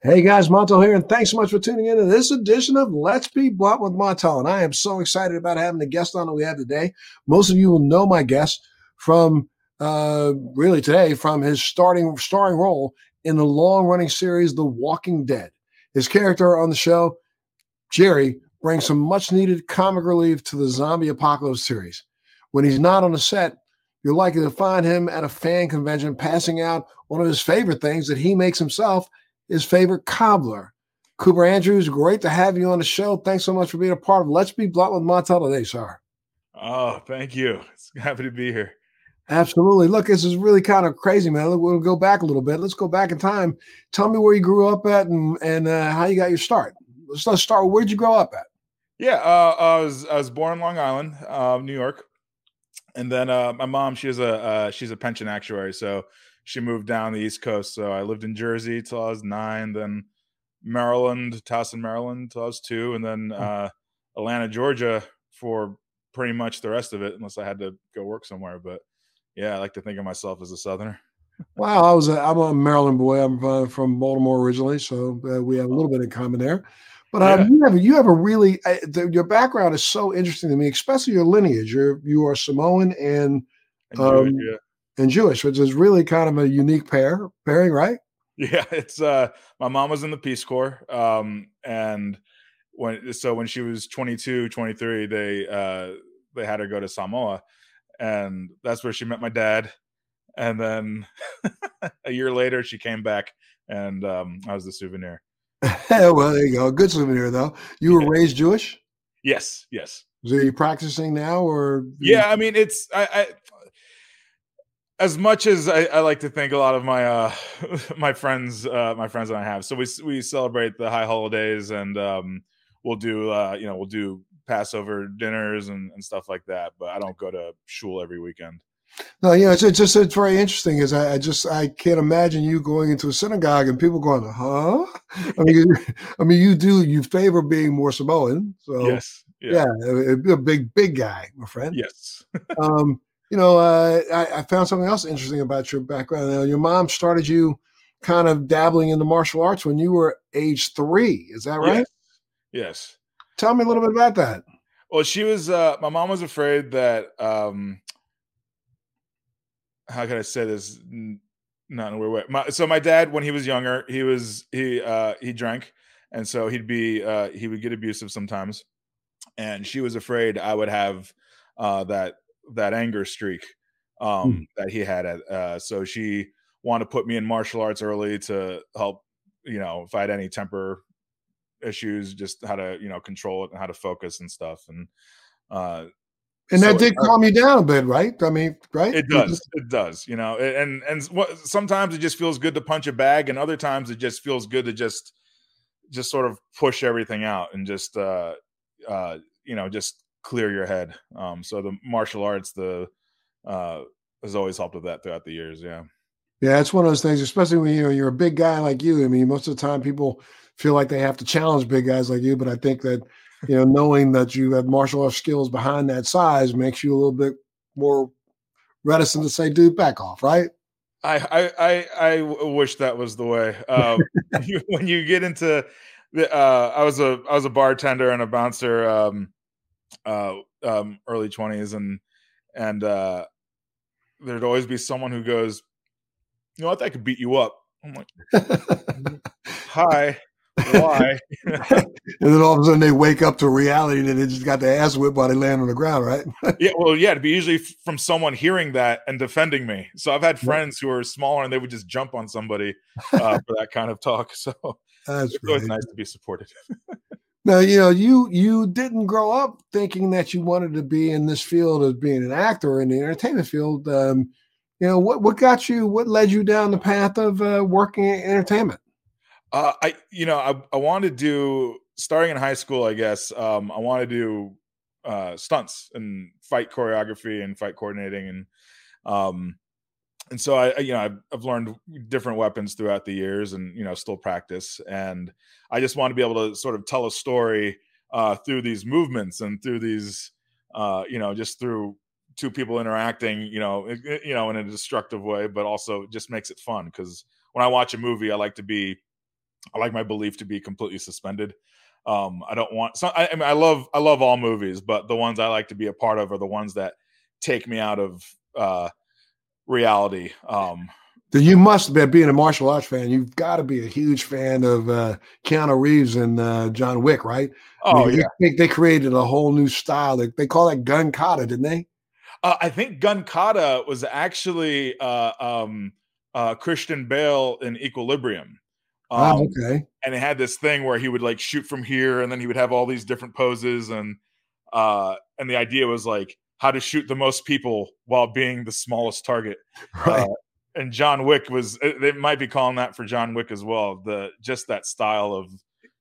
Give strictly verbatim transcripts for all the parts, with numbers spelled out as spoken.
Hey guys, Montel here, and thanks so much for tuning in to this edition of Let's Be Blunt with Montel. And I am so excited about having the guest on that we have today. Most of you will know my guest from uh, really today from his starting starring role in the long-running series The Walking Dead. His character on the show, Jerry, brings some much-needed comic relief to the zombie apocalypse series. When he's not on the set, you're likely to find him at a fan convention passing out one of his favorite things that he makes himself, his favorite cobbler. Cooper Andrews, great to have you on the show. Thanks so much for being a part of Let's Be Blunt with Montel today, sir. Oh, thank you. It's happy to be here. Absolutely. Look, this is really kind of crazy, man. Look, we'll go back a little bit. Let's go back in time. Tell me where you grew up at and, and uh, how you got your start. Let's, let's start. Where'd you grow up at? Yeah, uh, I was I was born in Long Island, uh, New York. And then uh, my mom, she was a, uh, she's a pension actuary, so she moved down the East Coast. So I lived in Jersey till I was nine, then Maryland, Towson, Maryland till I was two, and then uh, Atlanta, Georgia for pretty much the rest of it, unless I had to go work somewhere. But yeah, I like to think of myself as a Southerner. Wow, I was a, I'm a Maryland boy. I'm uh, from Baltimore originally, so uh, we have a little bit in common there. But um, yeah. you have you have a really uh, the, your background is so interesting to me, especially your lineage. You're you are Samoan and. and um, Jewish, yeah. And Jewish, which is really kind of a unique pair pairing, right? Yeah, it's uh, my mom was in the Peace Corps, um, and when so when she was twenty-two, twenty-three, they uh, they had her go to Samoa, and that's where she met my dad. And then a year later, she came back, and um, I was the souvenir. Well, there you go, good souvenir though. You were yeah. raised Jewish? Yes, yes. So are you practicing now, or? Yeah, you- I mean, it's I. I As much as I, I like to think a lot of my uh, my friends, uh, my friends and I have, so we we celebrate the high holidays, and um, we'll do uh, you know we'll do Passover dinners and, and stuff like that. But I don't go to shul every weekend. No, yeah, it's, it's just it's very interesting. Is I, I just I can't imagine you going into a synagogue and people going, huh? I mean, I mean, you do you favor being more Samoan, so yes, yeah, yeah a, a big big guy, my friend. Yes. um, You know, uh, I, I found something else interesting about your background. Now, your mom started you kind of dabbling in the martial arts when you were age three. Is that right? Yes. Yes. Tell me a little bit about that. Well, she was, uh, my mom was afraid that, um, how can I say this? Not in a weird way. My, so my dad, when he was younger, he was, he, uh, he drank. And so he'd be, uh, he would get abusive sometimes. And she was afraid I would have uh, that, that anger streak um hmm. that he had at uh so she wanted to put me in martial arts early to help, you know, if I had any temper issues, just how to, you know, control it and how to focus and stuff. And uh and that so did it, calm you down a bit, right? I mean, right? It does. It does, you know. And and what, sometimes it just feels good to punch a bag, and other times it just feels good to just just sort of push everything out and just uh uh you know, just clear your head. Um, so the martial arts, the uh, has always helped with that throughout the years. Yeah, yeah, it's one of those things, especially when you know you're a big guy like you. I mean, most of the time people feel like they have to challenge big guys like you, but I think that, you know, knowing that you have martial arts skills behind that size makes you a little bit more reticent to say, "Dude, back off!" Right? I I I, I wish that was the way. Um, you, when you get into the, uh, I was a I was a bartender and a bouncer. Um, uh um early twenties, and and uh there'd always be someone who goes, you know what, I could beat you up. I'm like, hi, why? And then all of a sudden they wake up to reality that they just got their ass whipped while they land on the ground, right? yeah well yeah it'd be usually from someone hearing that and defending me. So I've had friends who are smaller and they would just jump on somebody uh for that kind of talk, so that's it's great. Always nice to be supported. Now, you know, you you didn't grow up thinking that you wanted to be in this field as being an actor in the entertainment field. Um, you know, what what got you, what led you down the path of uh, working in entertainment? Uh, I, you know, I, I wanted to do, starting in high school, I guess, um, I wanted to do uh, stunts and fight choreography and fight coordinating. And um, and so, I, you know, I've, I've learned different weapons throughout the years and, you know, still practice. And I just want to be able to sort of tell a story uh, through these movements and through these uh, you know, just through two people interacting, you know, it, it, you know, in a destructive way, but also just makes it fun. Because when I watch a movie, I like to be, I like my belief to be completely suspended. Um, I don't want, so I, I mean, I love, I love all movies, but the ones I like to be a part of are the ones that take me out of uh, reality. Um, You must have been, being a martial arts fan, you've got to be a huge fan of uh, Keanu Reeves and uh, John Wick, right? Oh, I mean, yeah. I think they created a whole new style. They, they call that gun kata, didn't they? Uh, I think gun kata was actually uh, um, uh, Christian Bale in Equilibrium. Um, oh, okay. And it had this thing where he would like shoot from here, and then he would have all these different poses. And uh, and the idea was like how to shoot the most people while being the smallest target. Right. Uh, And John Wick was, they might be calling that for John Wick as well. The, just that style of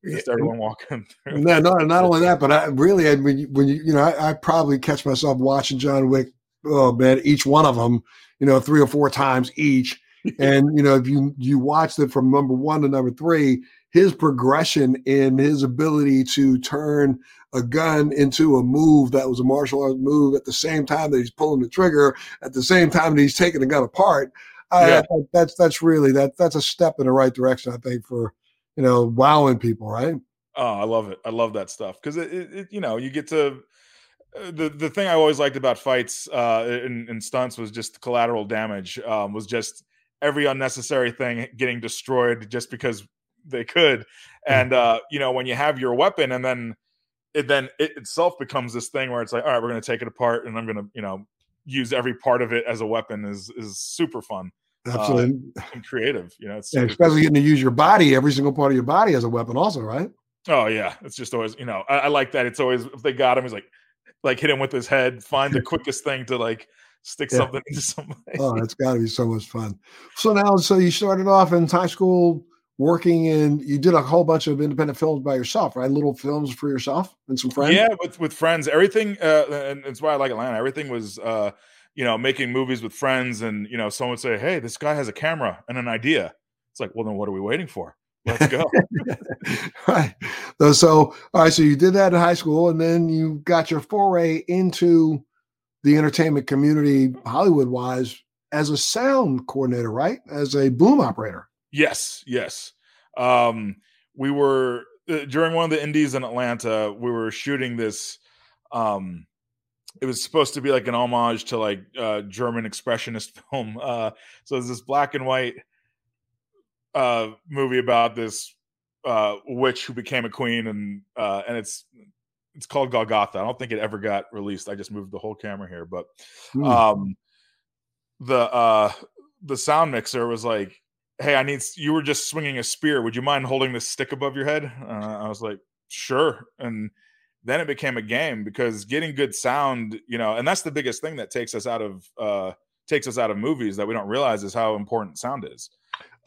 just everyone walking through. No, no, not only that, but I really, I mean, when you, you know, I, I probably catch myself watching John Wick, oh man, each one of them, you know, three or four times each. And, you know, if you, you watch it from number one to number three, his progression in his ability to turn a gun into a move that was a martial arts move at the same time that he's pulling the trigger, at the same time that he's taking the gun apart. Yeah. I, that's that's really that that's a step in the right direction, I think, for, you know, wowing people, right? Oh, I love it. I love that stuff because it, it, it, you know, you get to uh, the the thing I always liked about fights uh, and, and stunts was just the collateral damage, um, was just every unnecessary thing getting destroyed just because they could, and uh, you know, when you have your weapon and then it then it itself becomes this thing where it's like, all right, we're going to take it apart and I'm going to, you know, use every part of it as a weapon is is super fun. Absolutely. Uh, and creative, you know. It's yeah, especially getting to use your body, every single part of your body as a weapon also, right? Oh yeah. It's just always, you know, I, I like that. It's always, if they got him, he's like, like hit him with his head, find the quickest thing to like stick yeah. something into somebody. Oh, that's gotta be so much fun. So now, so you started off in high school working in, you did a whole bunch of independent films by yourself, right? Little films for yourself and some friends. Yeah. With, with friends, everything. Uh, and that's why I like Atlanta. Everything was, uh, you know, making movies with friends and, you know, someone would say, hey, this guy has a camera and an idea. It's like, well, then what are we waiting for? Let's go. Right. So, all right. So you did that in high school and then you got your foray into the entertainment community, Hollywood wise, as a sound coordinator, right? As a boom operator. Yes. Yes. Um, we were uh, during one of the indies in Atlanta, we were shooting this, um, it was supposed to be like an homage to like uh German expressionist film. Uh, so there's this black and white, uh, movie about this, uh, witch who became a queen and, uh, and it's, it's called Golgotha. I don't think it ever got released. I just moved the whole camera here, but, um, mm. the, uh, the sound mixer was like, hey, I need, you were just swinging a spear. Would you mind holding this stick above your head? Uh, I was like, sure. And then it became a game because getting good sound, you know, and that's the biggest thing that takes us out of, uh, takes us out of movies that we don't realize is how important sound is.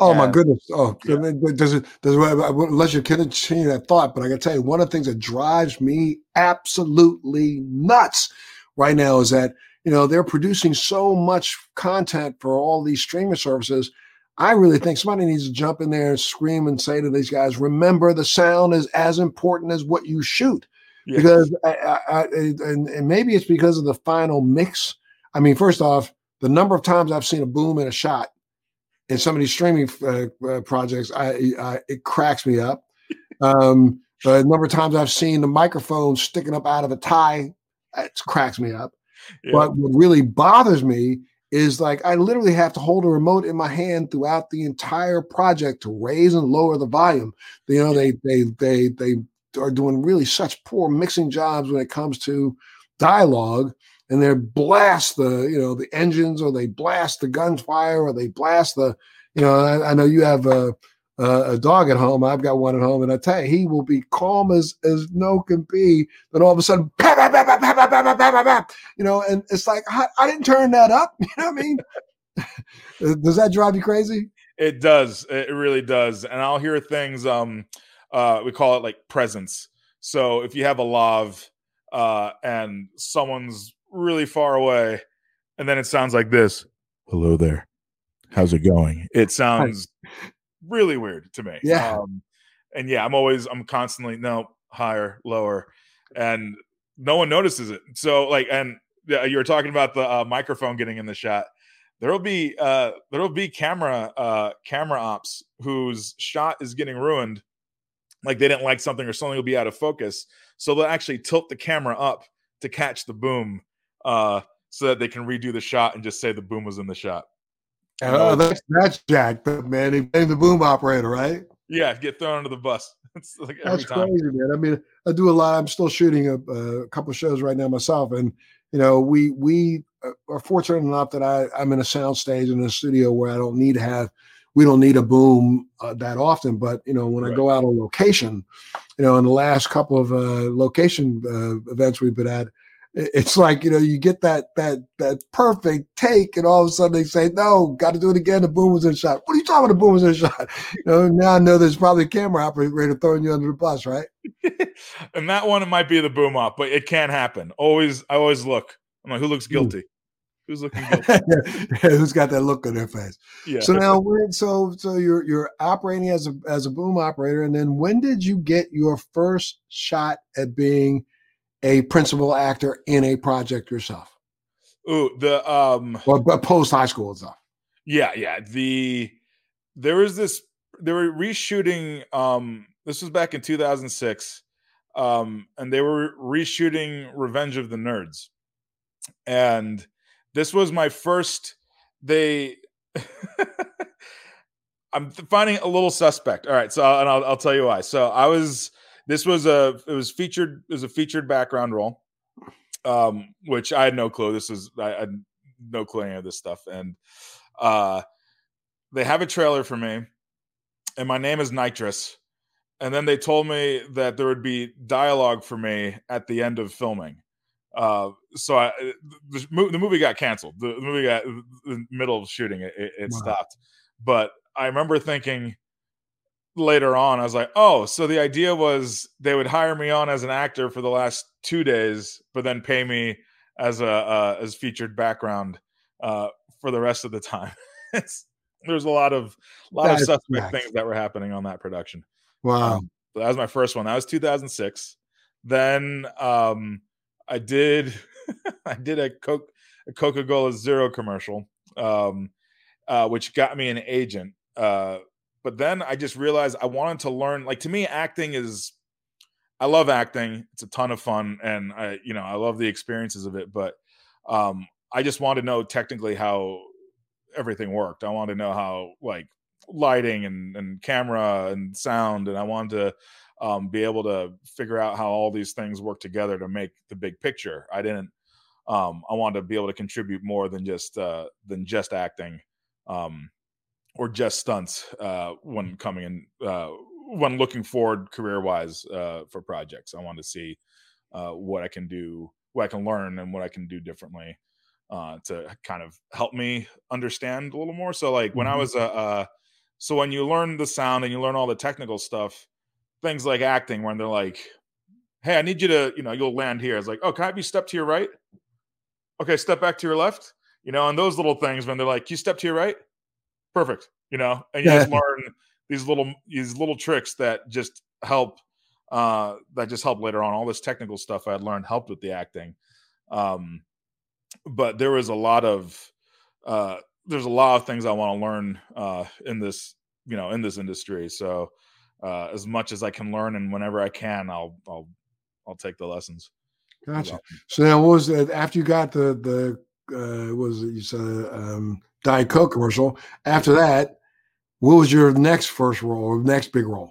Oh and, my goodness. Oh, yeah. does it, does it, I won't let you continue that thought, but I gotta tell you, one of the things that drives me absolutely nuts right now is that, you know, they're producing so much content for all these streaming services. I really think somebody needs to jump in there and scream and say to these guys, remember the sound is as important as what you shoot. Yes. Because I, I, I, and, and maybe it's because of the final mix. I mean, first off, the number of times I've seen a boom in a shot in some of these streaming uh, uh, projects, I, I, it cracks me up. Um, the number of times I've seen the microphone sticking up out of a tie, it cracks me up. Yeah. But what really bothers me is like I literally have to hold a remote in my hand throughout the entire project to raise and lower the volume. You know, they they they they are doing really such poor mixing jobs when it comes to dialogue, and they blast the, you know, the engines, or they blast the gunfire, or they blast the, you know, I, I know you have a, a dog at home. I've got one at home, and I tell you, he will be calm as as no can be. Then all of a sudden, you know, and it's like, I, I didn't turn that up. You know what I mean? Does that drive you crazy? It does. It really does. And I'll hear things, um, uh, we call it like presence. So if you have a lav uh, and someone's really far away and then it sounds like this, hello there, how's it going? It sounds really weird to me. Yeah. Um, and yeah, I'm always, I'm constantly, no, higher, lower. And no one notices it. So like, and you were talking about the uh, microphone getting in the shot. There'll be uh, there'll be camera uh, camera ops whose shot is getting ruined, like they didn't like something or something will be out of focus. So they'll actually tilt the camera up to catch the boom, uh, so that they can redo the shot and just say the boom was in the shot. Oh, that's that's jacked up, man. He blamed the boom operator, right? Yeah, get thrown under the bus. It's like every that's time. Crazy, man. I mean, I do a lot. I'm still shooting a, a couple of shows right now myself, and you know, we we are fortunate enough that I I'm in a sound stage in a studio where I don't need to have. We don't need a boom uh, that often, but you know, when right. I go out on location, you know, in the last couple of uh, location uh, events we've been at, it's like, you know, you get that that that perfect take, and all of a sudden they say, "No, got to do it again." The boom was in shot. What are you talking about? The boom was in shot. You know, now I know there's probably a camera operator throwing you under the bus, right? And that one, it might be the boom op, but it can happen. Always, I always look. I'm like, who looks guilty? Mm. Who's looking good? yeah, who's got that look on their face? Yeah. So now, when, so so you're you're operating as a as a boom operator, and then when did you get your first shot at being a principal actor in a project yourself? Ooh, the um, well, but post high school and stuff. Yeah, yeah. The there was this. They were reshooting. Um, this was back in two thousand six, um, and they were reshooting Revenge of the Nerds, and this was my first, they, I'm finding it a little suspect. All right. So, and I'll, I'll tell you why. So I was, this was a, it was featured, it was a featured background role, um, which I had no clue. This was, I, I had no clue any of this stuff. And uh, they have a trailer for me and my name is Nitrous. And then they told me that there would be dialogue for me at the end of filming. Uh, so I, the, the movie got canceled. The, the movie got in the middle of shooting. It, it, it wow. stopped. But I remember thinking later on, I was like, oh, so the idea was they would hire me on as an actor for the last two days, but then pay me as a, uh, as featured background, uh, for the rest of the time. There's a lot of, a lot that of suspect things that were happening on that production. Wow. Um, that was my first one. That was two thousand six. Then, um, I did, I did a Coke, a Coca-Cola Zero commercial, um, uh, which got me an agent. Uh, but then I just realized I wanted to learn. Like, to me, acting is, I love acting. It's a ton of fun, and I, you know, I love the experiences of it. But um, I just wanted to know technically how everything worked. I wanted to know how, like, lighting and and camera and sound, and I wanted to. Um, be able to figure out how all these things work together to make the big picture. I didn't. Um, I wanted to be able to contribute more than just uh, than just acting, um, or just stunts uh, when coming in uh, when looking forward career wise uh, for projects. I wanted to see uh, what I can do, what I can learn, and what I can do differently uh, to kind of help me understand a little more. So, like, when I was a, uh, uh, so when you learn the sound and you learn all the technical stuff. Things like acting, when they're like, hey, I need you to, you know, you'll land here. It's like, oh, can I have you step to your right? Okay, step back to your left. You know, and those little things when they're like, can you step to your right? Perfect. You know, and you just learn these little these little tricks that just help uh, that just help later on. All this technical stuff I had learned helped with the acting. Um, but there was a lot of uh, there's a lot of things I want to learn uh, in this, you know, in this industry. So Uh, as much as I can learn, and whenever I can, I'll I'll I'll take the lessons. Gotcha. So now, what was that after you got the the uh, what was it you said um, Diet Coke commercial? After that, what was your next first role or next big role?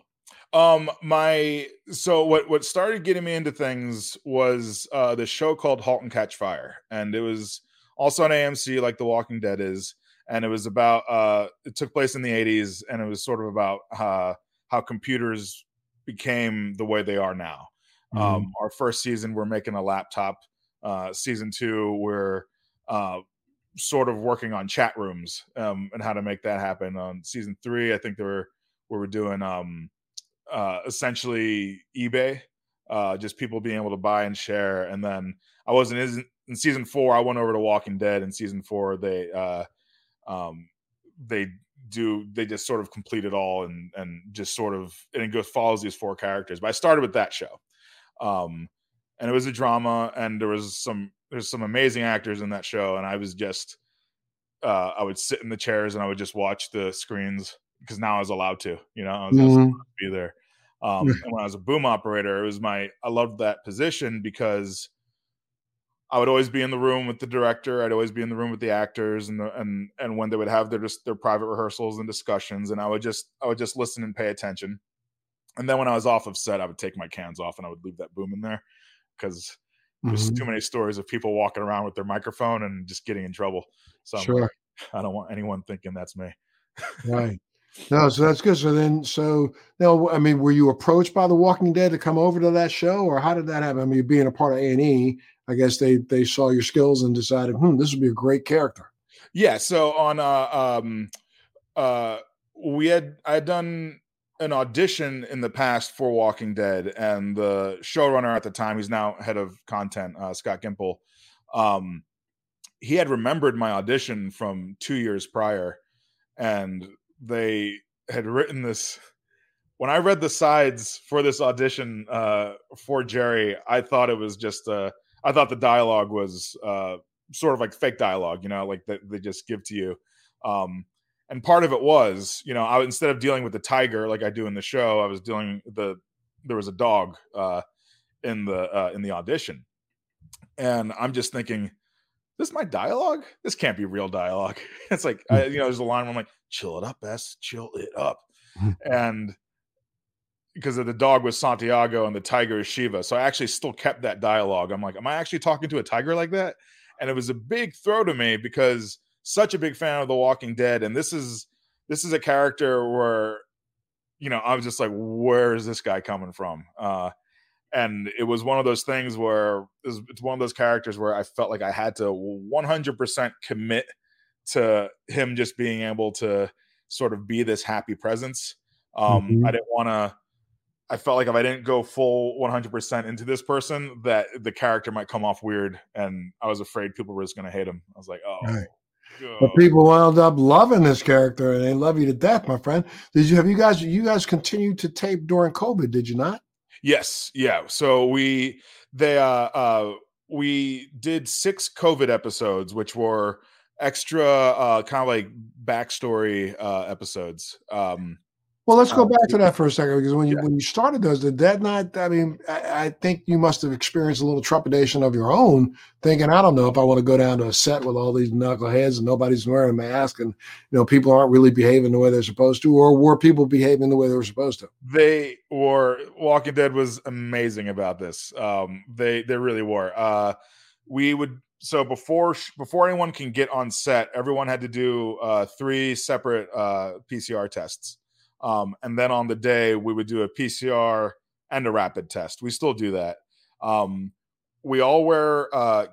Um, my so what what started getting me into things was uh, the show called Halt and Catch Fire, and it was also on A M C, like The Walking Dead is, and it was about uh, it took place in the eighties, and it was sort of about uh, how computers became the way they are now. Mm-hmm. Um, our first season, we're making a laptop. Uh, season two, we're uh, sort of working on chat rooms um, and how to make that happen. On season three, I think they were we were doing um, uh, essentially eBay, uh, just people being able to buy and share. And then I wasn't in season four. I went over to Walking Dead. In season four, they uh, um, they. do they just sort of complete it all and and just sort of and it goes follows these four characters. But I started with that show, um and it was a drama, and there was some there's some amazing actors in that show, and I was just uh I would sit in the chairs and I would just watch the screens because now I was allowed to, you know, I was mm-hmm. allowed to be there. Um yeah. And when I was a boom operator, it was my I loved that position because I would always be in the room with the director. I'd always be in the room with the actors, and the, and and when they would have their just their private rehearsals and discussions, and I would just I would just listen and pay attention. And then when I was off of set, I would take my cans off and I would leave that boom in there because there's mm-hmm. too many stories of people walking around with their microphone and just getting in trouble. So sure. like, I don't want anyone thinking that's me. Right. No, so that's good. So then, so now, I mean, were you approached by The Walking Dead to come over to that show, or how did that happen? I mean, being a part of A and E, I guess they they saw your skills and decided, hmm, this would be a great character. Yeah. So on, uh, um, uh, we had I had done an audition in the past for Walking Dead, and the showrunner at the time, he's now head of content, uh, Scott Gimple, um, he had remembered my audition from two years prior, and they had written this. When I read the sides for this audition uh, for Jerry, I thought it was just, uh, I thought the dialogue was uh, sort of like fake dialogue, you know, like that they just give to you. Um, and part of it was, you know, I instead of dealing with the tiger, like I do in the show, I was dealing with the, there was a dog uh, in the, uh, in the audition. And I'm just thinking, this is my dialogue? This can't be real dialogue. It's like, I, you know, there's a line where I'm like, chill it up, S, chill it up. And because the dog was Santiago and the tiger is Shiva. So I actually still kept that dialogue. I'm like, am I actually talking to a tiger like that? And it was a big throw to me because such a big fan of The Walking Dead. And this is, this is a character where, you know, I was just like, where is this guy coming from? Uh, And it was one of those things where it's one of those characters where I felt like I had to one hundred percent commit to him just being able to sort of be this happy presence. Um, mm-hmm. I didn't want to, I felt like if I didn't go full one hundred percent into this person, that the character might come off weird. And I was afraid people were just going to hate him. I was like, oh. Right. But people wound up loving this character, and they love you to death, my friend. Did you, have you guys, you guys continued to tape during COVID, did you not? Yes. Yeah. So we, they, uh, uh, we did six COVID episodes, which were extra, uh, kind of like backstory, uh, episodes. Um, well, let's go um, back to that for a second, because when you, yeah. when you started those, did that not, I mean, I, I think you must've experienced a little trepidation of your own thinking, I don't know if I want to go down to a set with all these knuckleheads and nobody's wearing a mask and, you know, people aren't really behaving the way they're supposed to, or were people behaving the way they were supposed to? They were. Walking Dead was amazing about this. Um, they, they really were. Uh, we would, so before, before anyone can get on set, everyone had to do uh, three separate uh, P C R tests. Um, and then on the day we would do a P C R and a rapid test. We still do that. Um, we all wear, uh,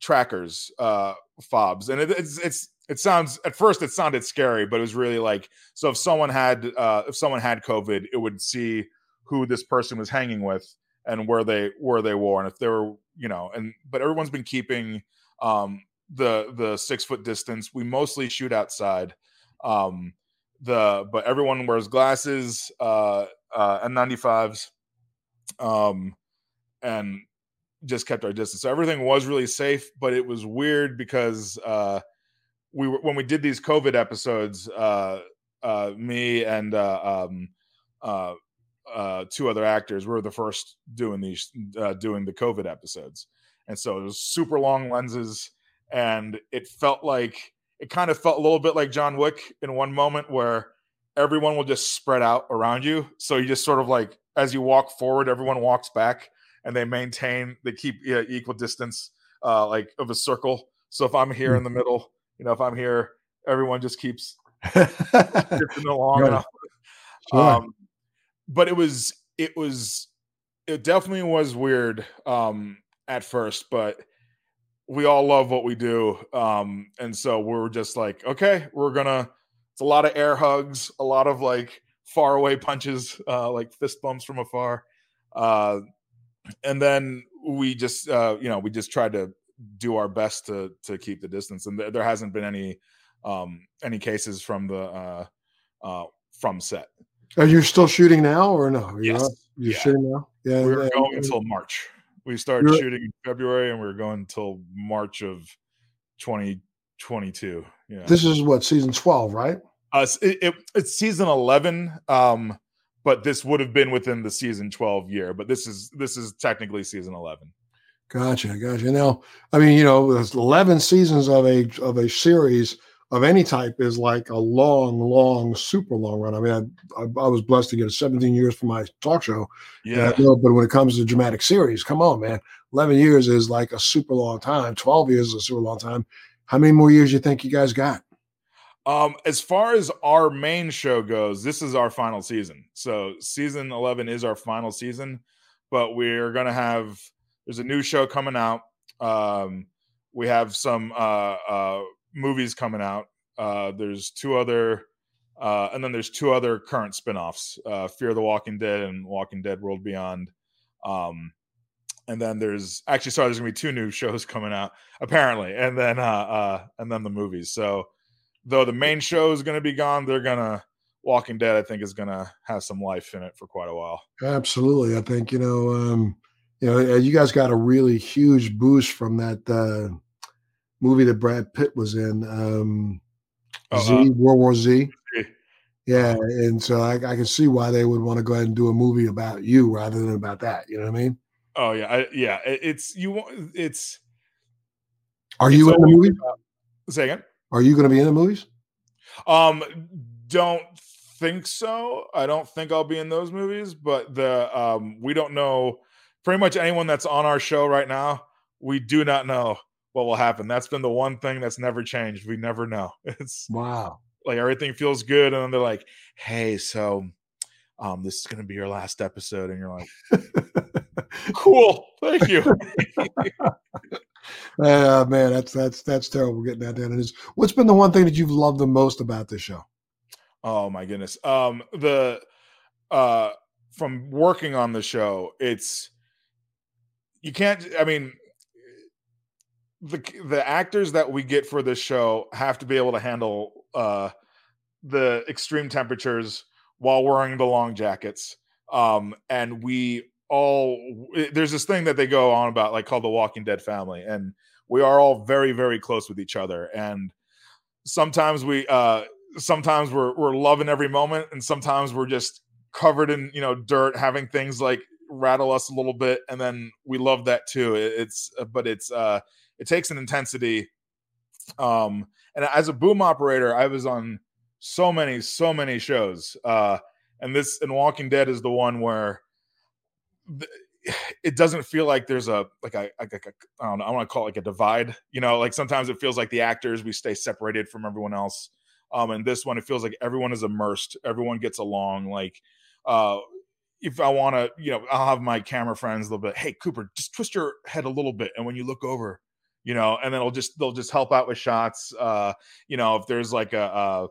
trackers, uh, fobs. And it, it's, it's, it sounds, at first it sounded scary, but it was really like, so if someone had, uh, if someone had COVID, it would see who this person was hanging with and where they, where they wore. And if they were, you know, and, but everyone's been keeping, um, the, the six foot distance. We mostly shoot outside, um, The but everyone wears glasses, uh, uh, N ninety-fives, um, and just kept our distance. So everything was really safe, but it was weird because uh, we were, when we did these COVID episodes, uh, uh, me and uh, um, uh, uh, two other actors were the first doing these uh, doing the COVID episodes, and so it was super long lenses, and it felt like. It kind of felt a little bit like John Wick in one moment where everyone will just spread out around you. So you just sort of like, as you walk forward, everyone walks back and they maintain, they keep yeah, equal distance uh, like of a circle. So if I'm here in the middle, you know, if I'm here, everyone just keeps drifting along. Right. Sure. Um, but it was, it was, it definitely was weird um, at first, but we all love what we do. Um, and so we're just like, okay, we're gonna, it's a lot of air hugs, a lot of like far away punches, uh, like fist bumps from afar. Uh, and then we just, uh, you know, we just tried to do our best to, to keep the distance. And th- there hasn't been any, um, any cases from the, uh, uh, from set. Are you still shooting now or no? You're yes. Not, you're yeah. shooting now? Yeah. We're going until March. We started You're, shooting in February, and we were going until March of twenty twenty-two. Yeah. This is what, season twelve, right? Uh, it, it, it's season eleven, um, but this would have been within the season twelve year. But this is this is technically season eleven. Gotcha, gotcha. Now, I mean, you know, eleven seasons of a of a series of any type is like a long, long, super long run. I mean, I, I, I was blessed to get seventeen years for my talk show. Yeah. You know, but when it comes to dramatic series, come on, man. eleven years is like a super long time. twelve years is a super long time. How many more years do you think you guys got? Um, as far as our main show goes, this is our final season. So season eleven is our final season, but we're going to have, there's a new show coming out. Um, we have some, uh, uh, movies coming out. Uh, there's two other, uh, and then there's two other current spinoffs, uh, Fear the Walking Dead and Walking Dead World Beyond. Um, and then there's actually, sorry, there's gonna be two new shows coming out apparently. And then, uh, uh, and then the movies. So though the main show is going to be gone, they're going to Walking Dead, I think, is going to have some life in it for quite a while. Absolutely. I think, you know, um, you know, you guys got a really huge boost from that, uh, movie that Brad Pitt was in, um, uh-huh. Z, World War Z. Yeah, and so I, I can see why they would want to go ahead and do a movie about you rather than about that. You know what I mean? Oh yeah, I, yeah. It's you. It's. Are you it's in the movie? Say again. Are you going to be in the movies? Um, don't think so. I don't think I'll be in those movies. But the um, we don't know. Pretty much anyone that's on our show right now, we do not know what will happen. That's been the one thing that's never changed. We never know. It's wow. Like everything feels good. And then they're like, hey, so um, this is going to be your last episode. And you're like, cool. Thank you. uh, man, that's, that's, that's terrible. Getting that down. It is. What's been the one thing that you've loved the most about this show? Oh my goodness. Um, the, uh, from working on the show, it's, you can't, I mean, The the actors that we get for this show have to be able to handle uh, the extreme temperatures while wearing the long jackets. Um, and we all there's this thing that they go on about like called the Walking Dead family, and we are all very very close with each other. And sometimes we uh, sometimes we're we're loving every moment, and sometimes we're just covered in you know dirt, having things like rattle us a little bit, and then we love that too. It, it's but it's. Uh, It takes an intensity. Um, and as a boom operator, I was on so many, so many shows. Uh, and this and Walking Dead is the one where th- it doesn't feel like there's a, like a, like a I don't know, I want to call it like a divide, you know, like sometimes it feels like the actors, we stay separated from everyone else. Um, and this one, it feels like everyone is immersed. Everyone gets along. Like, uh, If I want to, you know, I'll have my camera friends a little bit. Hey, Cooper, just twist your head a little bit. And when you look over, you know, and then it'll just, they'll just help out with shots. Uh, you know, if there's like a, uh,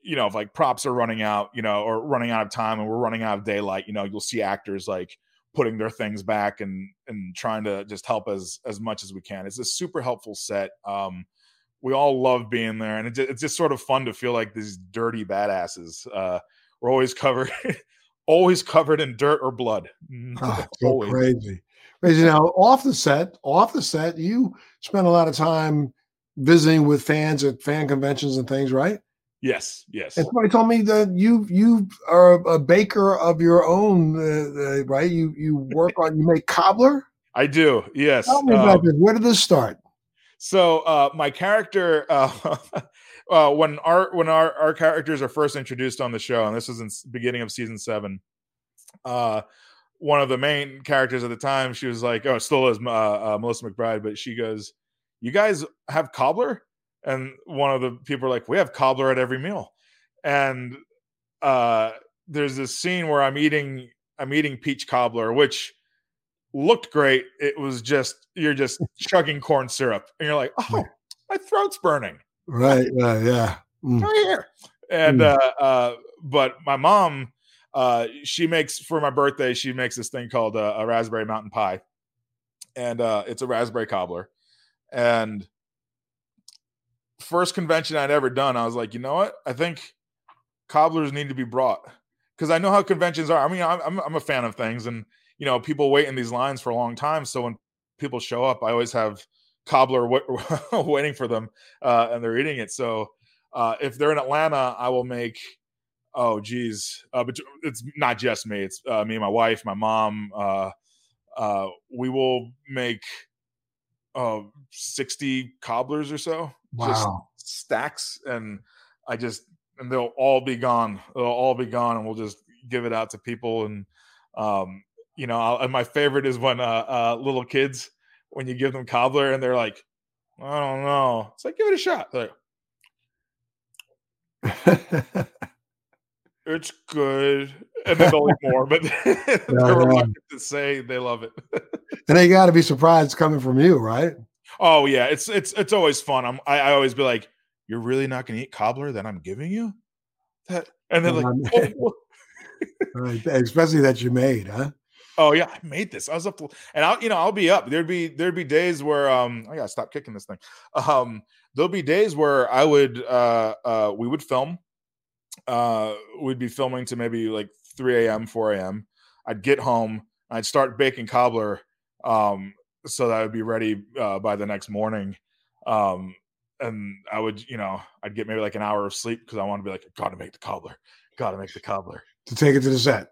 you know, if like props are running out, you know, or running out of time and we're running out of daylight, you know, you'll see actors like putting their things back and, and trying to just help as, as much as we can. It's a super helpful set. Um, we all love being there, and it just, it's just sort of fun to feel like these dirty badasses. Uh, we're always covered, always covered in dirt or blood. Oh, so crazy. You know, off the set, off the set, you spend a lot of time visiting with fans at fan conventions and things, right? Yes, yes. And somebody told me that you you are a baker of your own, uh, uh, right? You you work on, you make cobbler? I do, yes. Tell me about um, this. Where did this start? So uh, my character, uh, uh, when our when our, our characters are first introduced on the show, and this is in the beginning of season seven, uh, one of the main characters at the time, she was like, oh, it still is uh, uh, Melissa McBride, but she goes, you guys have cobbler? And one of the people are like, we have cobbler at every meal. And uh, there's this scene where I'm eating, I'm eating peach cobbler, which looked great. It was just, you're just chugging corn syrup. And you're like, oh, my throat's burning. Right. Uh, yeah. Mm. Right here. And, mm. uh, uh, but my mom, Uh, she makes for my birthday. She makes this thing called uh, a raspberry mountain pie, and uh, it's a raspberry cobbler. And first convention I'd ever done, I was like, you know what? I think cobblers need to be brought, because I know how conventions are. I mean, I'm I'm a fan of things, and you know, people wait in these lines for a long time. So when people show up, I always have cobbler w- waiting for them, uh, and they're eating it. So uh, if they're in Atlanta, I will make, oh, geez. Uh, but it's not just me. It's uh, me and my wife, my mom. Uh, uh, we will make uh, sixty cobblers or so. Wow. Just stacks. And I just, and they'll all be gone. They'll all be gone. And we'll just give it out to people. And, um, you know, I'll, and my favorite is when uh, uh, little kids, when you give them cobbler and they're like, I don't know. It's like, give it a shot. They're like, it's good. And then they'll eat more, but they're no, reluctant no. to say they love it. And they got to be surprised coming from you, right? Oh yeah. It's, it's, it's always fun. I'm, I, I always be like, you're really not going to eat cobbler that I'm giving you? That, and they're um, like, oh, right. Especially that you made, huh? Oh yeah, I made this. I was up, and I'll, you know, I'll be up. There'd be there'd be days where um, I gotta stop kicking this thing. Um, there'll be days where I would uh, uh, we would film. Uh, we'd be filming to maybe like three a.m., four a.m. I'd get home, and I'd start baking cobbler, um, so that I would be ready uh, by the next morning. Um, and I would, you know, I'd get maybe like an hour of sleep because I want to be like, gotta make the cobbler, gotta make the cobbler to take it to the set.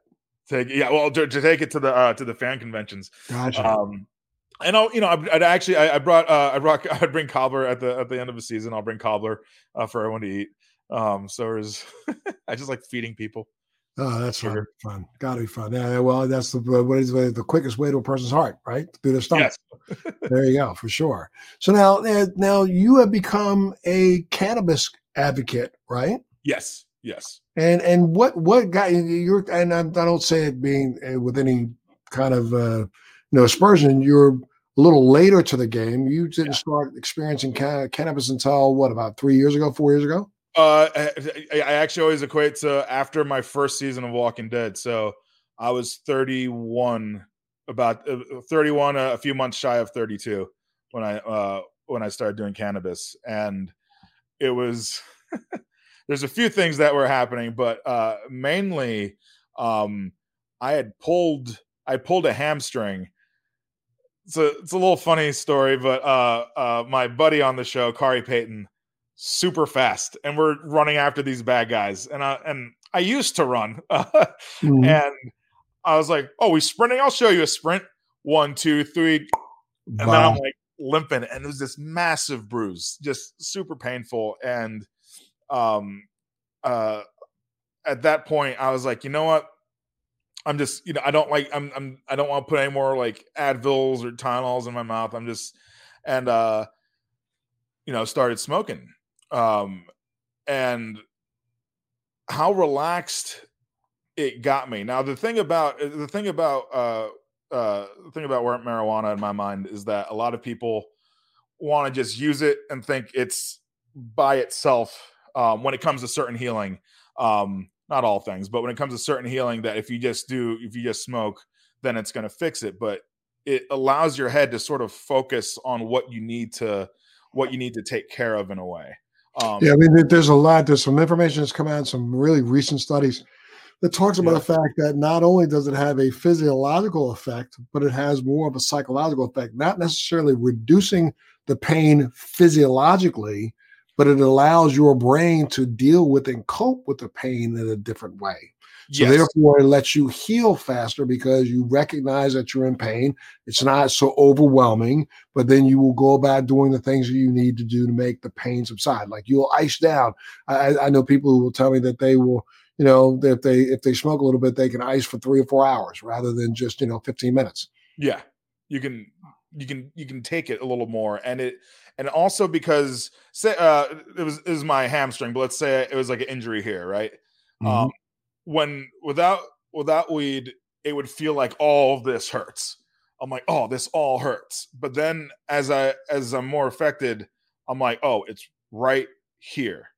Take, yeah, well, to, to take it to the uh, to the fan conventions. Gotcha. Um, and I'll, you know, I'd, I'd actually, I, I brought, uh, I brought, I'd bring cobbler at the at the end of the season. I'll bring cobbler uh, for everyone to eat. Um, so it was, I just like feeding people. Oh, that's fun. fun. Gotta be fun. Yeah, well, that's the what is the quickest way to a person's heart, right? Through the stomach. Yes. There you go, for sure. So now, now you have become a cannabis advocate, right? Yes. Yes. And and what what got you? And I don't say it being with any kind of uh, you know, aspersion. You're a little later to the game. You didn't yeah. start experiencing ca- cannabis until what, about three years ago, four years ago? Uh, I, I actually always equate to after my first season of Walking Dead. So I was thirty-one, about uh, thirty-one, uh, a few months shy of thirty-two when I uh, when I started doing cannabis, and it was. There's a few things that were happening, but uh, mainly um, I had pulled I pulled a hamstring. It's a it's a little funny story, but uh, uh, my buddy on the show, Kari Payton, super fast, and we're running after these bad guys, and I and I used to run, mm-hmm. and I was like, "Oh, we sprinting? I'll show you a sprint. One, two, three," and wow. then I'm like limping, and it was this massive bruise, just super painful, and. Um, uh, at that point I was like, you know what? I'm just, you know, I don't like, I'm, I'm, I don't want to put any more like Advils or Tylenols in my mouth. I'm just, and, uh, you know, started smoking. Um, and how relaxed it got me. Now, the thing about, the thing about, uh, uh, the thing about marijuana in my mind is that a lot of people want to just use it and think it's by itself. Um, when it comes to certain healing, um, not all things, but when it comes to certain healing, that if you just do, if you just smoke, then it's going to fix it. But it allows your head to sort of focus on what you need to, what you need to take care of in a way. Um, yeah, I mean, there's a lot. There's some information that's come out, some really recent studies that talks about yeah. the fact that not only does it have a physiological effect, but it has more of a psychological effect. Not necessarily reducing the pain physiologically, but it allows your brain to deal with and cope with the pain in a different way. So yes. therefore, it lets you heal faster because you recognize that you're in pain. It's not so overwhelming, but then you will go about doing the things that you need to do to make the pain subside. Like you'll ice down. I, I know people who will tell me that they will, you know, that if they if they smoke a little bit, they can ice for three or four hours rather than just, you know, fifteen minutes. Yeah, you can. You can you can take it a little more, and it and also because say uh, it was it was my hamstring, but let's say it was like an injury here, right? Mm-hmm. Um, when without without weed, it would feel like all of this hurts. I'm like, oh, this all hurts. But then as I as I'm more affected, I'm like, oh, it's right here.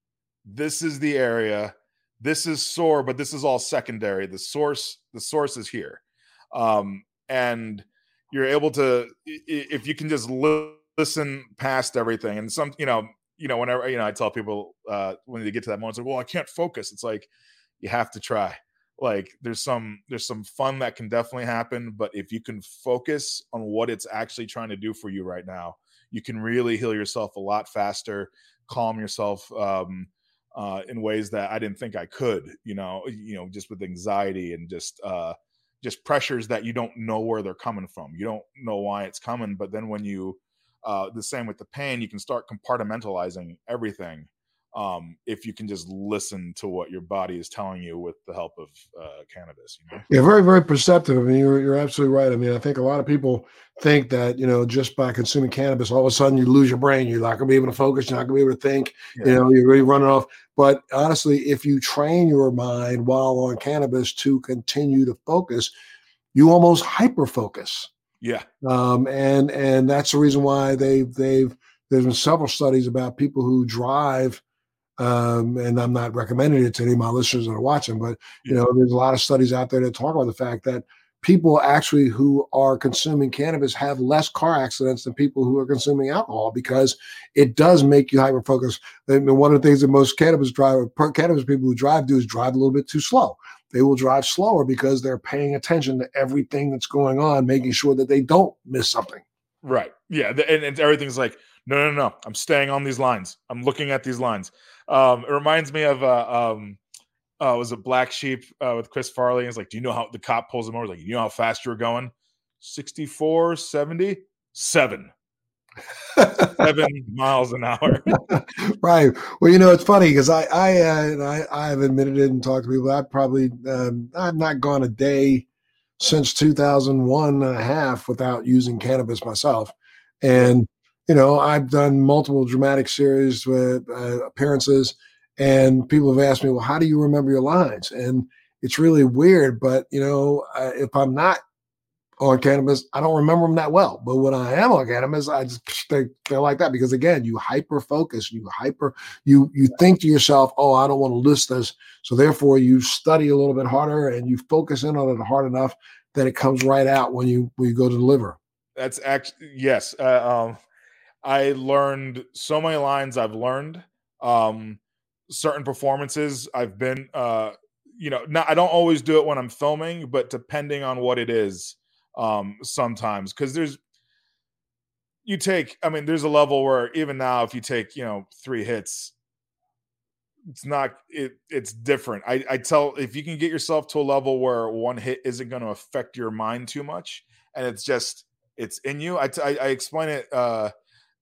This is the area. This is sore, but this is all secondary. The source the source is here, um, and. You're able to, if you can just listen past everything, and some, you know, you know, whenever, you know, I tell people uh, when they get to that moment, it's like, well, I can't focus. It's like, you have to try. Like there's some there's some fun that can definitely happen, but if you can focus on what it's actually trying to do for you right now, you can really heal yourself a lot faster, calm yourself um, uh, in ways that I didn't think I could. You know, you know, just with anxiety and just uh, just pressures that you don't know where they're coming from. You don't know why it's coming, but then when you uh, the same with the pain, you can start compartmentalizing everything. Um, if you can just listen to what your body is telling you with the help of uh, cannabis. You know? Yeah, very, very perceptive. I mean, you're, you're absolutely right. I mean, I think a lot of people think that, you know, just by consuming cannabis, all of a sudden you lose your brain. You're not going to be able to focus. You're not going to be able to think. Yeah. You know, you're really running off. But honestly, if you train your mind while on cannabis to continue to focus, you almost hyper-focus. Yeah. Um, and and that's the reason why they've, they've there's been several studies about people who drive. Um, and I'm not recommending it to any of my listeners that are watching, but you know, there's a lot of studies out there that talk about the fact that people actually who are consuming cannabis have less car accidents than people who are consuming alcohol, because it does make you hyper-focus. And one of the things that most cannabis driver, cannabis people who drive do is drive a little bit too slow. They will drive slower because they're paying attention to everything that's going on, making sure that they don't miss something. Right. Yeah. And, and everything's like, no, no, no, I'm staying on these lines. I'm looking at these lines. Um, it reminds me of, uh, um, uh, was it Black Sheep uh, with Chris Farley? It's like, do you know how the cop pulls him over? Like, you know how fast you're going? sixty-four, seventy, seven seven miles an hour. Right. Well, you know, it's funny because I, I, uh, I, I've admitted it and talked to people. I probably, um, I've not gone a day since two thousand one and a half without using cannabis myself. And, you know, I've done multiple dramatic series with uh, appearances, and people have asked me, well, how do you remember your lines? And it's really weird, but, you know, uh, if I'm not on cannabis, I don't remember them that well. But when I am on cannabis, I just, they, they're like that. Because again, you hyper-focus, you hyper, you you think to yourself, oh, I don't want to list this. So therefore you study a little bit harder and you focus in on it hard enough that it comes right out when you, when you go to deliver. That's actually, yes. Uh, um, I learned so many lines I've learned, um, certain performances I've been, uh, you know, not, I don't always do it when I'm filming, but depending on what it is, um, sometimes, cause there's, you take, I mean, there's a level where even now, if you take, you know, three hits, it's not, it it's different. I, I tell, if you can get yourself to a level where one hit isn't going to affect your mind too much, and it's just, it's in you. I, I, I explain it, uh,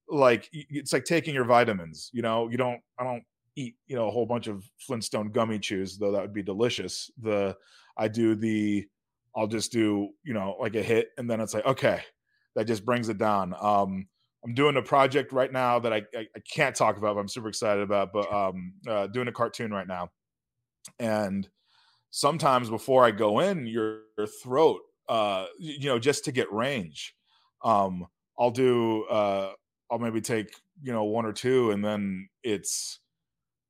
like it's like taking your vitamins, you know, you don't, I don't eat, you know, a whole bunch of Flintstone gummy chews, though that would be delicious. The, I do the, I'll just do, you know, like a hit. And then it's like, okay, that just brings it down. Um, I'm doing a project right now that I, I, I can't talk about, but I'm super excited about, but um, uh, doing a cartoon right now. And sometimes before I go in your, your throat, uh, you know, just to get range, um, I'll do, uh, I'll maybe take, you know, one or two, and then it's,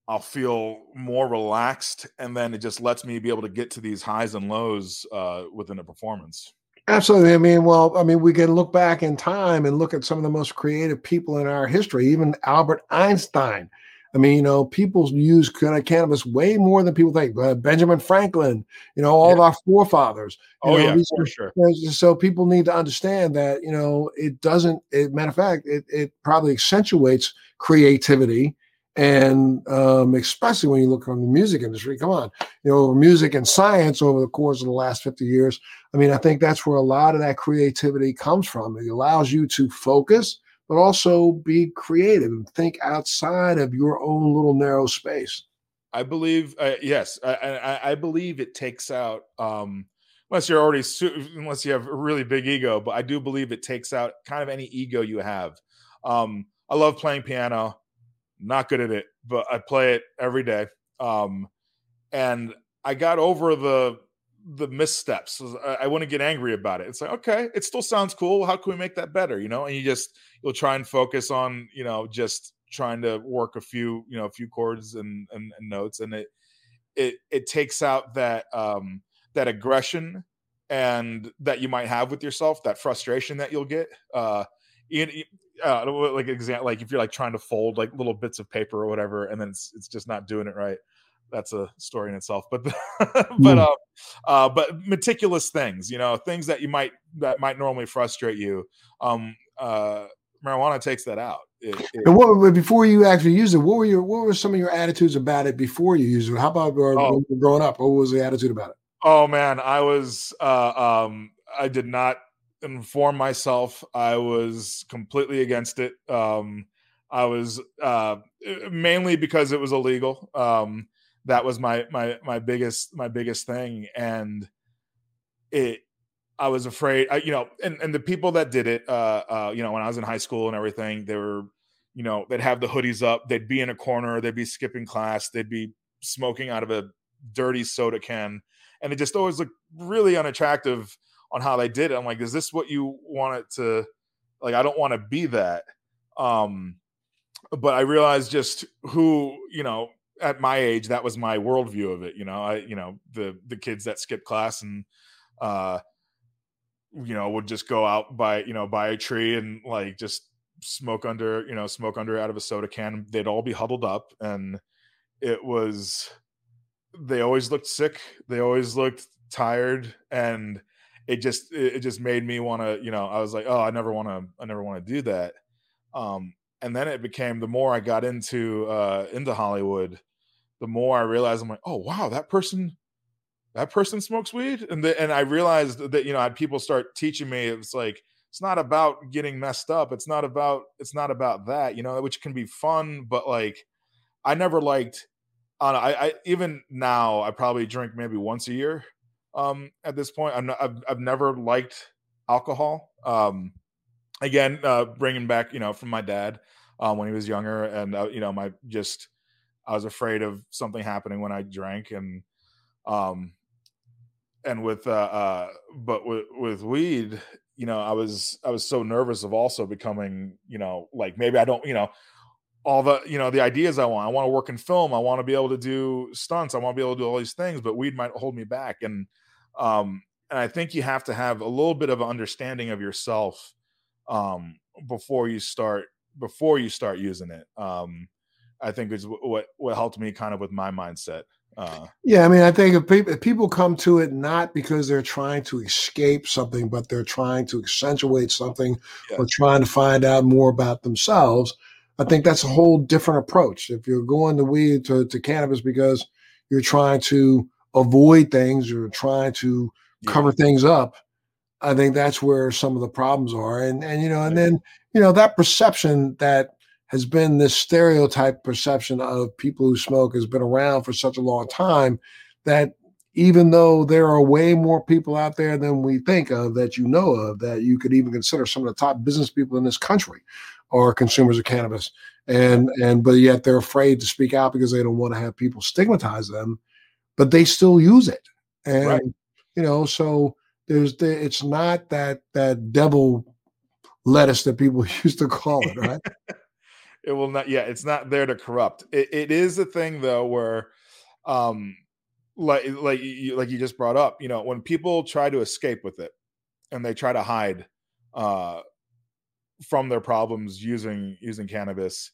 I'll feel more relaxed. And then it just lets me be able to get to these highs and lows uh, within a performance. Absolutely. I mean, well, I mean, we can look back in time and look at some of the most creative people in our history, even Albert Einstein. I mean, you know, people use cannabis way more than people think. Uh, Benjamin Franklin, you know, all yeah. of our forefathers. Oh, know, yeah, for sure. So people need to understand that, you know, it doesn't, it, matter of fact, it, it probably accentuates creativity. And um, especially when you look on the music industry, come on, you know, music and science over the course of the last fifty years. I mean, I think that's where a lot of that creativity comes from. It allows you to focus, but also be creative and think outside of your own little narrow space. I believe, uh, yes, I, I, I believe it takes out, um, unless you're already, su- unless you have a really big ego, but I do believe it takes out kind of any ego you have. Um, I love playing piano, not good at it, but I play it every day. Um, and I got over the the missteps. I, I wouldn't get angry about it. It's like, okay, it still sounds cool. How can we make that better? You know, and you just, you'll try and focus on, you know, just trying to work a few, you know, a few chords and, and, and notes. And it, it, it takes out that, um, that aggression and that you might have with yourself, that frustration that you'll get, uh, in, uh, like example, like if you're like trying to fold like little bits of paper or whatever, and then it's, it's just not doing it right. that's a story in itself, but but uh, uh, but meticulous things, you know, things that you might that might normally frustrate you. Um, uh, marijuana takes that out. It, it, and what before you actually used it, what were your what were some of your attitudes about it before you used it? How about or, oh, when you were growing up? What was the attitude about it? Oh man, I was uh, um, I did not inform myself. I was completely against it. Um, I was uh, mainly because it was illegal. Um, that was my, my, my biggest, my biggest thing. And it, I was afraid, I, you know, and, and the people that did it, uh, uh, you know, when I was in high school and everything, they were, you know, they'd have the hoodies up, they'd be in a corner, they'd be skipping class, they'd be smoking out of a dirty soda can. And it just always looked really unattractive on how they did it. I'm like, is this what you want it to, like, I don't want to be that. Um, but I realized just who, you know, at my age, that was my worldview of it. You know, I, you know, the, the kids that skip class and, uh, you know, would just go out by, you know, by a tree and like just smoke under, you know, smoke under out of a soda can. They'd all be huddled up, and it was, they always looked sick. They always looked tired. And it just, it just made me want to, you know, I was like, oh, I never want to, I never want to do that. Um, and then it became, the more I got into, uh, into Hollywood, the more I realized, I'm like, oh wow, that person, that person smokes weed. And the, and I realized that, you know, I had people start teaching me, it was like, it's not about getting messed up. It's not about, it's not about that, you know, which can be fun, but like, I never liked, I, don't know, I, I even now I probably drink maybe once a year. Um, at this point, I'm not, I've, I've never liked alcohol. Um, Again, uh, bringing back, you know, from my dad um, when he was younger, and uh, you know, my just I was afraid of something happening when I drank, and um, and with uh, uh, but with, with weed, you know, I was I was so nervous of also becoming, you know, like maybe I don't, you know, all the you know the ideas I want. I want to work in film. I want to be able to do stunts. I want to be able to do all these things, but weed might hold me back. And um, and I think you have to have a little bit of an understanding of yourself um before you start before you start using it. um I think is what what helped me kind of with my mindset. uh yeah I mean, I think if, pe- if people come to it not because they're trying to escape something, but they're trying to accentuate something, yeah, or trying to find out more about themselves, I think that's a whole different approach. If you're going to weed to, to cannabis because you're trying to avoid things, you're trying to yeah. cover things up, I think that's where some of the problems are. And, and, you know, and then, you know, that perception that has been this stereotype perception of people who smoke has been around for such a long time that even though there are way more people out there than we think of, that you know of, that you could even consider some of the top business people in this country are consumers of cannabis. And, and, but yet they're afraid to speak out because they don't want to have people stigmatize them, but they still use it. And, right. you know, so, There's the, it's not that that devil lettuce that people used to call it, right? It will not. Yeah, it's not there to corrupt. It, it is a thing though, where, um, like like you, like you just brought up, you know, when people try to escape with it and they try to hide uh, from their problems using using cannabis,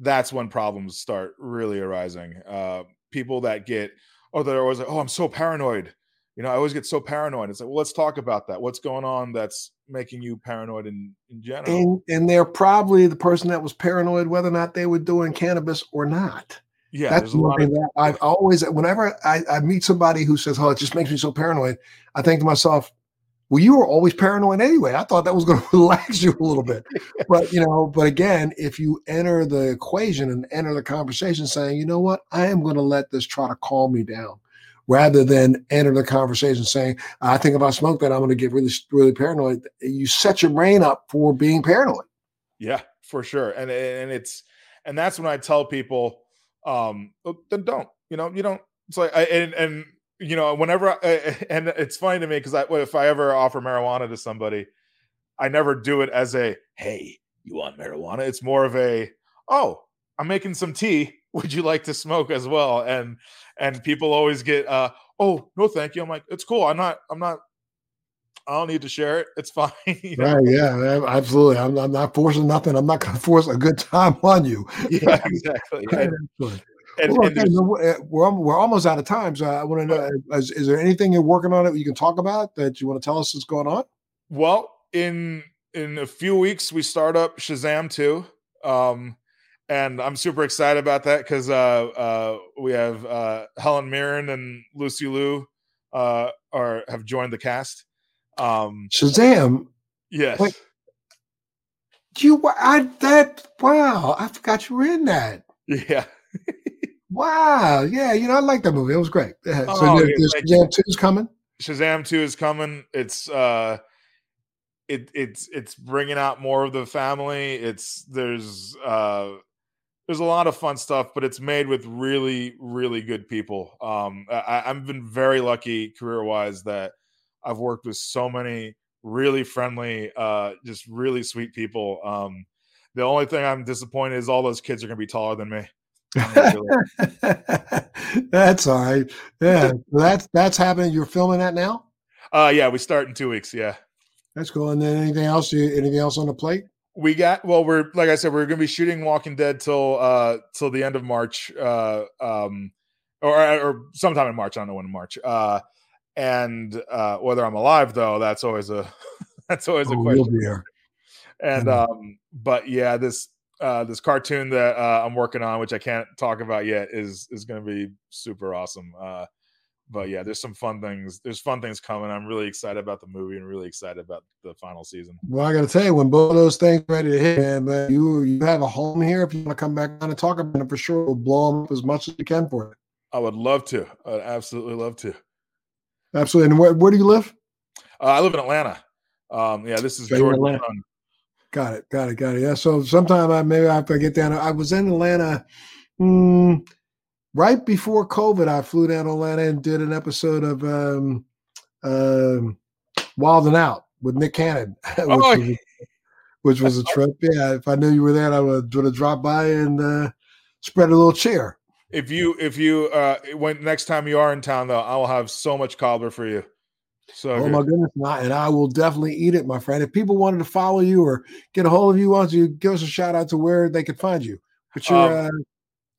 that's when problems start really arising. Uh, people that get oh, they're always like, oh, I'm so paranoid. You know, I always get so paranoid. It's like, well, let's talk about that. What's going on that's making you paranoid in, in general? And, and they're probably the person that was paranoid whether or not they were doing cannabis or not. Yeah, that's one thing that I've always, whenever I, I meet somebody who says, oh, it just makes me so paranoid, I think to myself, well, you were always paranoid anyway. I thought that was going to relax you a little bit. But, you know, but again, if you enter the equation and enter the conversation saying, you know what, I am going to let this try to calm me down, rather than enter the conversation saying, I think if I smoke that, I'm going to get really, really paranoid. You set your brain up for being paranoid. Yeah, for sure. And, and it's, and that's when I tell people, um, then don't, you know, you don't, it's like, I, and, and, you know, whenever, I, and it's funny to me because I, if I ever offer marijuana to somebody, I never do it as a, hey, you want marijuana? It's more of a, oh, I'm making some tea. Would you like to smoke as well? And, and people always get, uh, oh, no, thank you. I'm like, it's cool. I'm not, I'm not, I don't need to share it. It's fine. You know? Right, yeah, absolutely. I'm, I'm not forcing nothing. I'm not going to force a good time on you. Yeah, exactly. Right. And, And, well, and okay, we're we're almost out of time. So I want to know: is, is there anything you're working on that you can talk about that you want to tell us what's going on? Well, in in a few weeks we start up Shazam two, um, and I'm super excited about that because uh, uh, we have uh, Helen Mirren and Lucy Liu uh, are have joined the cast. Um, Shazam, yes. Wait, you I that wow! I forgot you were in that. Yeah. Wow. Yeah. You know, I like that movie. It was great. Yeah. So oh, there, yeah, Shazam two is coming. Shazam two is coming. It's, uh, it, it's, it's bringing out more of the family. It's, there's, uh, there's a lot of fun stuff, but it's made with really, really good people. Um, I, I've been very lucky career wise that I've worked with so many really friendly, uh, just really sweet people. Um, the only thing I'm disappointed is all those kids are going to be taller than me. That's all right. Yeah, that's that's happening. You're filming that now? Uh, yeah, we start in two weeks. Yeah, that's cool. And then anything else? You, anything else on the plate? We got well. We're like I said, we're going to be shooting Walking Dead till uh, till the end of March, uh, um, or or sometime in March. I don't know when in March. Uh, and uh, whether I'm alive though, that's always a that's always oh, a question. We'll be here. And um, but yeah, this. Uh, this cartoon that uh, I'm working on, which I can't talk about yet, is is going to be super awesome. Uh, but yeah, there's some fun things. There's fun things coming. I'm really excited about the movie and really excited about the final season. Well, I got to tell you, when both of those things are ready to hit, man, man, you you have a home here. If you want to come back on and talk about it, for sure, we'll blow them up as much as we can for it. I would love to. I would absolutely love to. Absolutely. And where, where do you live? Uh, I live in Atlanta. Um, yeah, this is Jordan. Got it, got it, got it. Yeah. So sometime I maybe I get down. I was in Atlanta mm, right before COVID. I flew down to Atlanta and did an episode of um, uh, Wild 'N Out with Nick Cannon, which, oh, was, yeah. which was a trip. Yeah. If I knew you were there, I would would have dropped by and uh, spread a little cheer. If you if you uh, when next time you are in town though, I will have so much cobbler for you. So oh good. My goodness, and I, and I will definitely eat it, my friend. If people wanted to follow you or get a hold of you, why don't you give us a shout out to where they could find you? What's your um,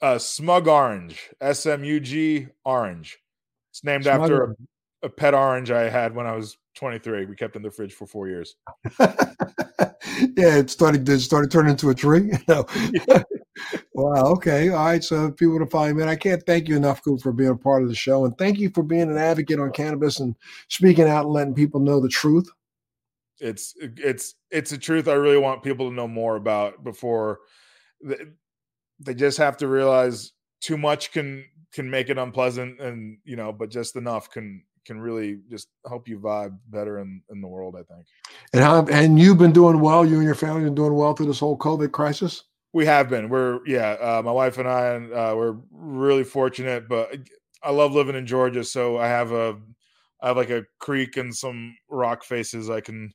uh, uh, Smug Orange, S M U G Orange. It's named Smug after a, a pet orange I had when I was twenty-three. We kept in the fridge for four years. Yeah, it started it started turning into a tree. No. Yeah. Wow. Okay. All right. So people to follow me, man. I can't thank you enough, Coop, for being a part of the show, and thank you for being an advocate on cannabis and speaking out and letting people know the truth. It's it's it's a truth I really want people to know more about before they, they just have to realize too much can can make it unpleasant, and you know, but just enough can can really just help you vibe better in, in the world, I think. And how, and you've been doing well. You and your family have been doing well through this whole COVID crisis. We have been. We're yeah. Uh, my wife and I, uh, we're really fortunate. But I love living in Georgia, so I have a, I have like a creek and some rock faces I can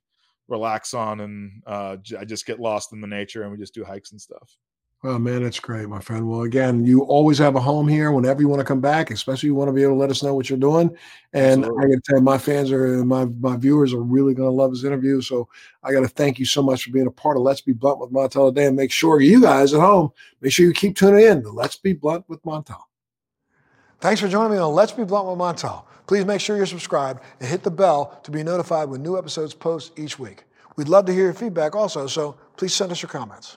relax on, and uh, I just get lost in the nature, and we just do hikes and stuff. Oh man, that's great, my friend. Well, again, you always have a home here. Whenever you want to come back, especially you want to be able to let us know what you're doing. And absolutely. I got to tell you, my fans are, my my viewers are really going to love this interview. So I got to thank you so much for being a part of Let's Be Blunt with Montel today. And make sure you guys at home, make sure you keep tuning in to Let's Be Blunt with Montel. Thanks for joining me on Let's Be Blunt with Montel. Please make sure you're subscribed and hit the bell to be notified when new episodes post each week. We'd love to hear your feedback also, so please send us your comments.